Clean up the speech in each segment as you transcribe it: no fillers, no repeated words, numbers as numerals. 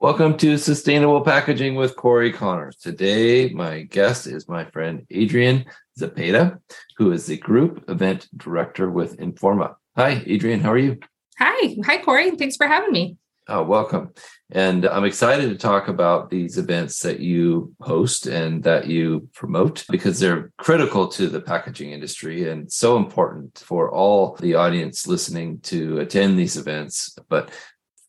Welcome to Sustainable Packaging with Cory Connors. Today, my guest is my friend Adrian Zepeda, who is the Group Event Director with Informa. Hi, Adrian. How are you? Hi, Cory. Thanks for having me. Oh, welcome. And I'm excited to talk about these events that you host and that you promote because they're critical to the packaging industry and so important for all the audience listening to attend these events. But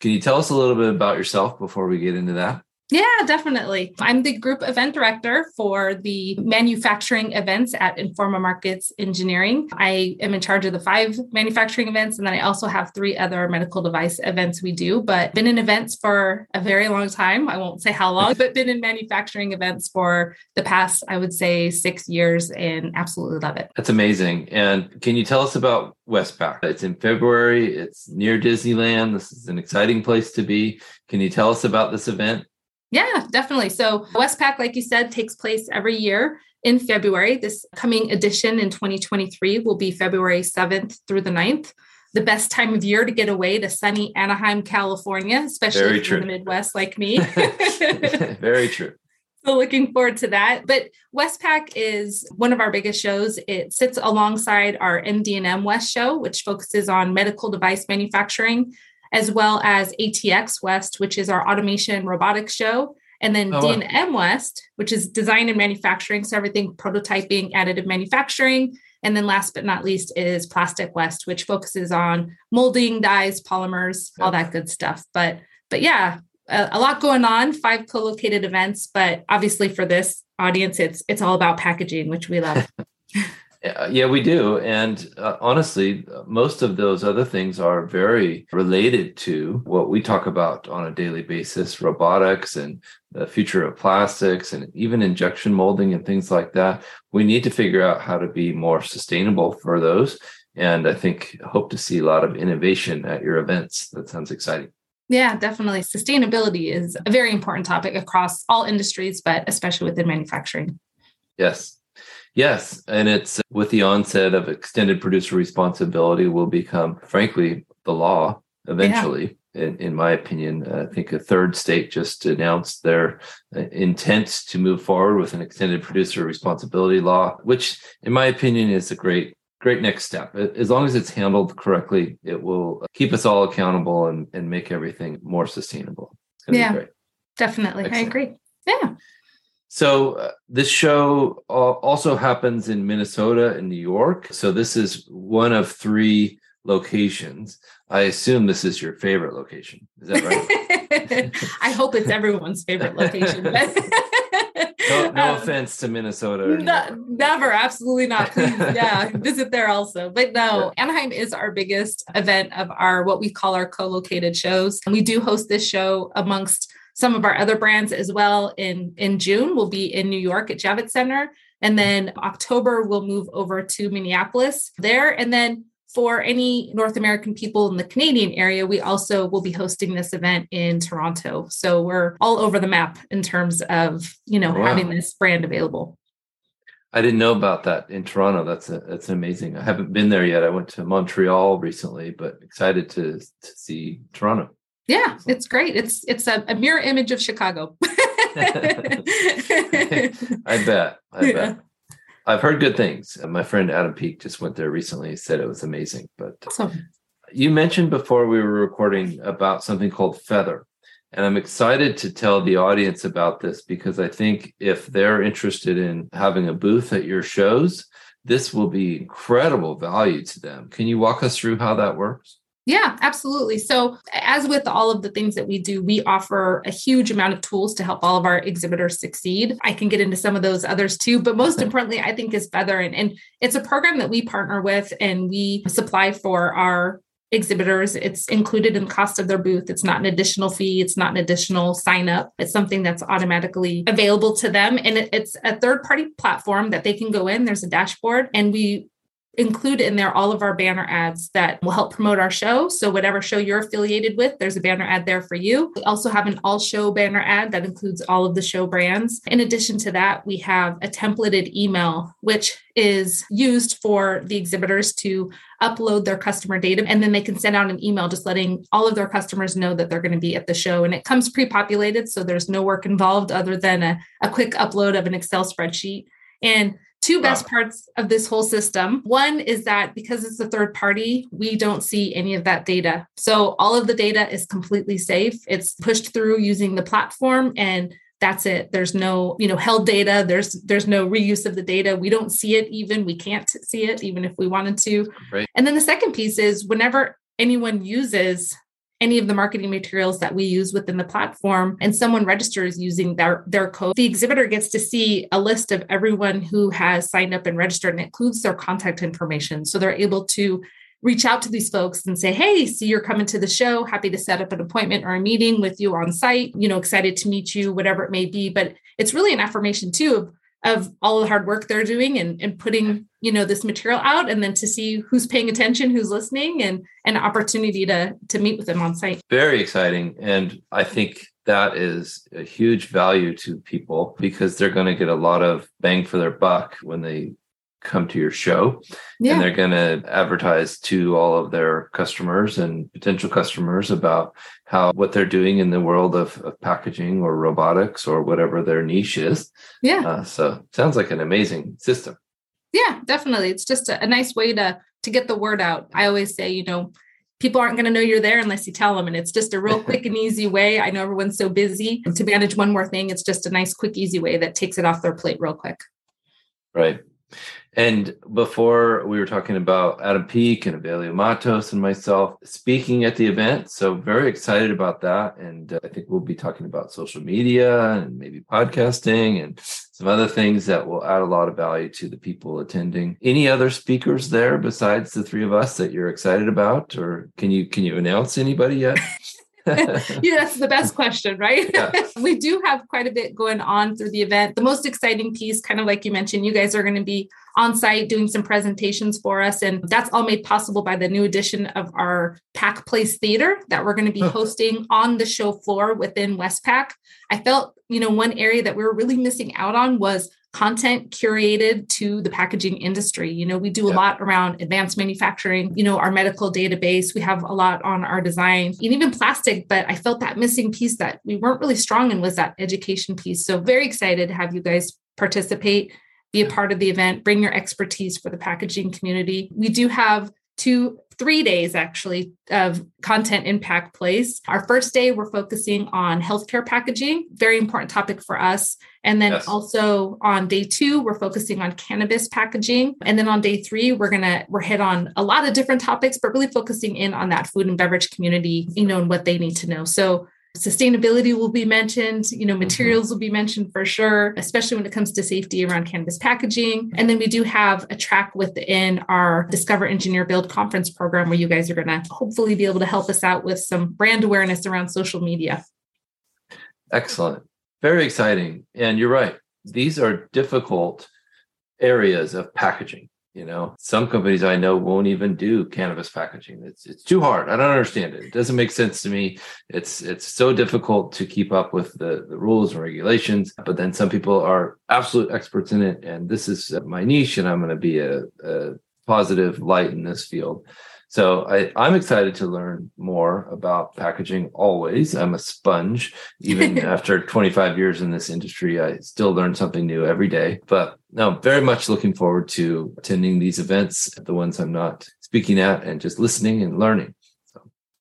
can you tell us a little bit about yourself before we get into that? Yeah, definitely. I'm the Group Event Director for the manufacturing events at Informa Markets Engineering. I am in charge of the 5 manufacturing events, and then I also have 3 other medical device events we do, but been in events for a very long time. I won't say how long, but been in manufacturing events for the past, I would say, 6 years, and absolutely love it. That's amazing. And can you tell us about WestPack? It's in February. It's near Disneyland. This is an exciting place to be. Can you tell us about this event? Yeah, definitely. So WestPack, like you said, takes place every year in February. This coming edition in 2023 will be February 7th through the 9th. The best time of year to get away to sunny Anaheim, California, especially if you're in the Midwest like me. Very true. So looking forward to that. But WestPack is one of our biggest shows. It sits alongside our MD&M West show, which focuses on medical device manufacturing, as well as ATX West, which is our automation robotics show, and then D&M West, which is design and manufacturing, so everything prototyping, additive manufacturing, and then last but not least is Plastic West, which focuses on molding, dyes, polymers, all that good stuff. But yeah, a lot going on, 5 co-located events, but obviously for this audience, it's all about packaging, which we love. Yeah, we do. And honestly, most of those other things are very related to what we talk about on a daily basis, robotics and the future of plastics and even injection molding and things like that. We need to figure out how to be more sustainable for those. And I think hope to see a lot of innovation at your events. That sounds exciting. Yeah, definitely. Sustainability is a very important topic across all industries, but especially within manufacturing. Yes. And it's with the onset of extended producer responsibility will become, frankly, the law eventually. Yeah. In my opinion, I think a 3rd state just announced their intent to move forward with an extended producer responsibility law, which, in my opinion, is a great next step. As long as it's handled correctly, it will keep us all accountable and make everything more sustainable. Yeah, definitely. Excellent. I agree. Yeah. So this show also happens in Minnesota and New York. So this is one of 3 locations. I assume this is your favorite location. Is that right? I hope it's everyone's favorite location. No offense to Minnesota. Never. Absolutely not. Please, visit there also. But no, Anaheim is our biggest event of our what we call our co-located shows. And we do host this show amongst some of our other brands as well. In June, we'll be in New York at Javits Center. And then October, we'll move over to Minneapolis there. And then for any North American people in the Canadian area, we also will be hosting this event in Toronto. So we're all over the map in terms of, having this brand available. I didn't know about that in Toronto. That's amazing. I haven't been there yet. I went to Montreal recently, but excited to see Toronto. Yeah, it's great. It's a mirror image of Chicago. I bet. I've heard good things. My friend Adam Peek just went there recently. He said it was amazing. But awesome. You mentioned before we were recording about something called Feather. And I'm excited to tell the audience about this because I think if they're interested in having a booth at your shows, this will be incredible value to them. Can you walk us through how that works? Yeah, absolutely. So as with all of the things that we do, we offer a huge amount of tools to help all of our exhibitors succeed. I can get into some of those others too, but most importantly, I think is Feather. And it's a program that we partner with and we supply for our exhibitors. It's included in the cost of their booth. It's not an additional fee. It's not an additional sign up. It's something that's automatically available to them. And it's a third party platform that they can go in. There's a dashboard, and we include in there all of our banner ads that will help promote our show. So whatever show you're affiliated with, there's a banner ad there for you. We also have an all show banner ad that includes all of the show brands. In addition to that, we have a templated email, which is used for the exhibitors to upload their customer data. And then they can send out an email just letting all of their customers know that they're going to be at the show. And it comes pre-populated. So there's no work involved other than a quick upload of an Excel spreadsheet. And two best parts of this whole system. One is that because it's a third party, we don't see any of that data. So all of the data is completely safe. It's pushed through using the platform, and that's it. There's no, held data. There's no reuse of the data. We don't see it even. We can't see it even if we wanted to. Right. And then the second piece is whenever anyone uses any of the marketing materials that we use within the platform, and someone registers using their code, the exhibitor gets to see a list of everyone who has signed up and registered, and it includes their contact information. So they're able to reach out to these folks and say, hey, see, you're coming to the show. Happy to set up an appointment or a meeting with you on site, excited to meet you, whatever it may be. But it's really an affirmation too of all the hard work they're doing and putting, this material out, and then to see who's paying attention, who's listening, and an opportunity to meet with them on site. Very exciting. And I think that is a huge value to people because they're going to get a lot of bang for their buck when they come to your show. Yeah. And they're going to advertise to all of their customers and potential customers about what they're doing in the world of packaging or robotics or whatever their niche is. Yeah. So sounds like an amazing system. Yeah, definitely. It's just a nice way to get the word out. I always say, people aren't going to know you're there unless you tell them. And it's just a real quick and easy way. I know everyone's so busy to manage one more thing. It's just a nice, quick, easy way that takes it off their plate real quick. Right. And before we were talking about Adam Peek and Evelio Mattos and myself speaking at the event. So very excited about that. And I think we'll be talking about social media and maybe podcasting and some other things that will add a lot of value to the people attending. Any other speakers there besides the three of us that you're excited about? Or can you announce anybody yet? That's the best question, right? Yeah. We do have quite a bit going on through the event. The most exciting piece, kind of like you mentioned, you guys are going to be on site doing some presentations for us. And that's all made possible by the new addition of our Pack Place Theater that we're going to be hosting on the show floor within WestPack. I felt, one area that we were really missing out on was content curated to the packaging industry. We do a lot around advanced manufacturing, our medical database. We have a lot on our design and even plastic, but I felt that missing piece that we weren't really strong in was that education piece. So very excited to have you guys participate, be a part of the event, bring your expertise for the packaging community. We do have 3 days actually of content in Pack Place. Our first day, we're focusing on healthcare packaging, very important topic for us. And then also on day 2, we're focusing on cannabis packaging. And then on day 3, we're hit on a lot of different topics, but really focusing in on that food and beverage community, and what they need to know. So sustainability will be mentioned, materials will be mentioned for sure, especially when it comes to safety around cannabis packaging. And then we do have a track within our Discover Engineer Build conference program where you guys are going to hopefully be able to help us out with some brand awareness around social media. Excellent. Very exciting. And you're right. These are difficult areas of packaging. Some companies I know won't even do cannabis packaging. It's too hard. I don't understand it. It doesn't make sense to me. It's so difficult to keep up with the rules and regulations. But then some people are absolute experts in it. And this is my niche, and I'm going to be a positive light in this field. So I'm excited to learn more about packaging always. I'm a sponge. Even after 25 years in this industry, I still learn something new every day. But no, very much looking forward to attending these events, the ones I'm not speaking at, and just listening and learning. So.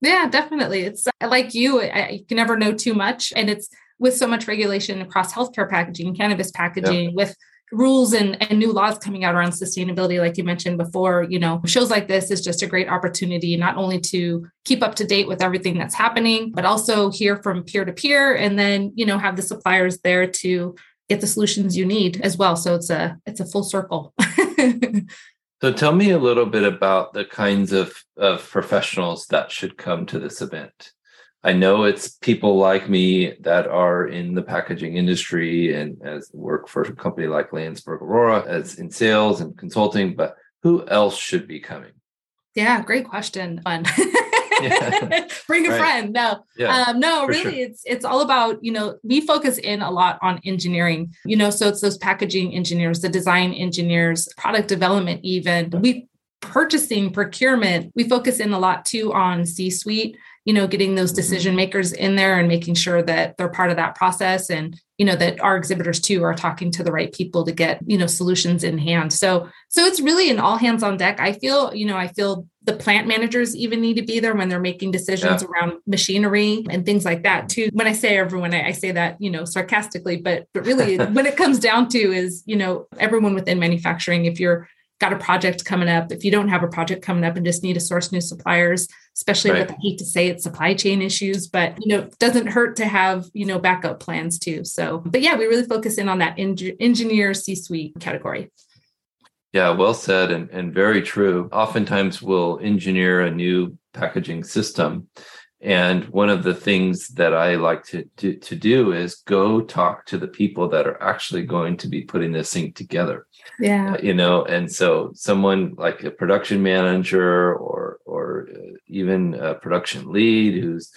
Yeah, definitely. It's like you can never know too much. And it's with so much regulation across healthcare packaging, cannabis packaging, with rules and new laws coming out around sustainability, like you mentioned before, shows like this is just a great opportunity, not only to keep up to date with everything that's happening, but also hear from peer to peer, and then, have the suppliers there to get the solutions you need as well. So it's a full circle. So tell me a little bit about the kinds of professionals that should come to this event. I know it's people like me that are in the packaging industry and as work for a company like Landsberg Aurora as in sales and consulting, but who else should be coming? Yeah, great question. Fun. Yeah. Bring a right. friend. No, yeah, no, really, sure. It's all about, we focus in a lot on engineering, so it's those packaging engineers, the design engineers, product development, even purchasing, procurement. We focus in a lot too on C-suite, getting those decision makers in there and making sure that they're part of that process. And, that our exhibitors too are talking to the right people to get, solutions in hand. So it's really an all hands on deck. I feel the plant managers even need to be there when they're making decisions around machinery and things like that too. When I say everyone, I say that, sarcastically, but really when it comes down to is, everyone within manufacturing, if you're got a project coming up, if you don't have a project coming up and just need to source new suppliers, especially right. with, I hate to say it, supply chain issues, but, it doesn't hurt to have, backup plans too. So, but yeah, we really focus in on that engineer C-suite category. Yeah, well said and very true. Oftentimes we'll engineer a new packaging system. And one of the things that I like to do is go talk to the people that are actually going to be putting this thing together. Yeah, and so someone like a production manager or even a production lead who's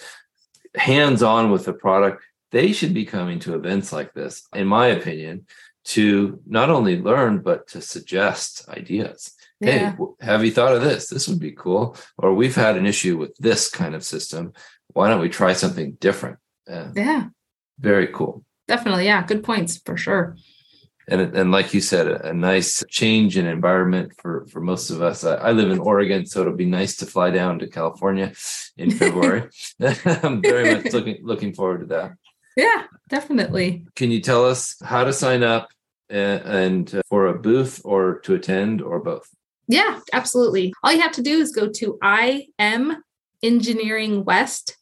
hands-on with the product, they should be coming to events like this, in my opinion, to not only learn, but to suggest ideas. Yeah. Hey, have you thought of this? This would be cool. Or we've had an issue with this kind of system. Why don't we try something different? Yeah. Very cool. Definitely. Yeah. Good points for sure. And like you said, a nice change in environment for most of us. I live in Oregon, so it'll be nice to fly down to California in February. I'm very much looking forward to that. Yeah, definitely. Can you tell us how to sign up and for a booth or to attend or both? Yeah, absolutely. All you have to do is go to IMEngineeringWest.com.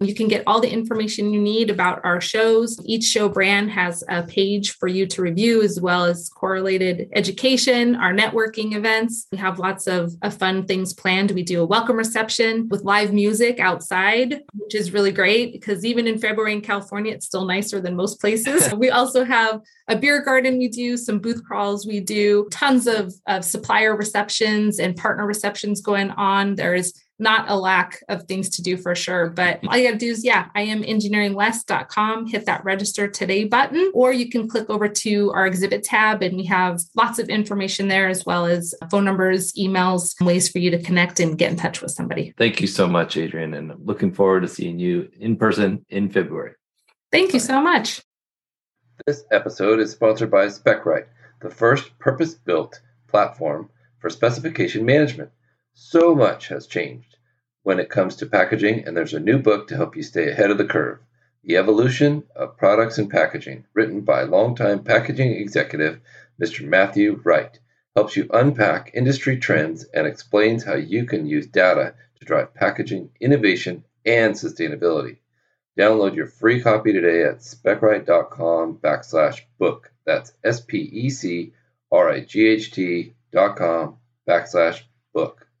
You can get all the information you need about our shows. Each show brand has a page for you to review, as well as correlated education, our networking events. We have lots of fun things planned. We do a welcome reception with live music outside, which is really great because even in February in California, it's still nicer than most places. We also have a beer garden. We do some booth crawls. We do tons of supplier receptions and partner receptions going on. There's not a lack of things to do for sure, but all you got to do is, IMEngineeringWest.com, hit that register today button, or you can click over to our exhibit tab and we have lots of information there as well as phone numbers, emails, ways for you to connect and get in touch with somebody. Thank you so much, Adrienne, and I'm looking forward to seeing you in person in February. Thank you so much. This episode is sponsored by Specright, the first purpose-built platform for specification management. So much has changed when it comes to packaging, and there's a new book to help you stay ahead of the curve, The Evolution of Products and Packaging, written by longtime packaging executive Mr. Matthew Wright, helps you unpack industry trends and explains how you can use data to drive packaging, innovation, and sustainability. Download your free copy today at specright.com/book. That's SPECRIGHT.com/book.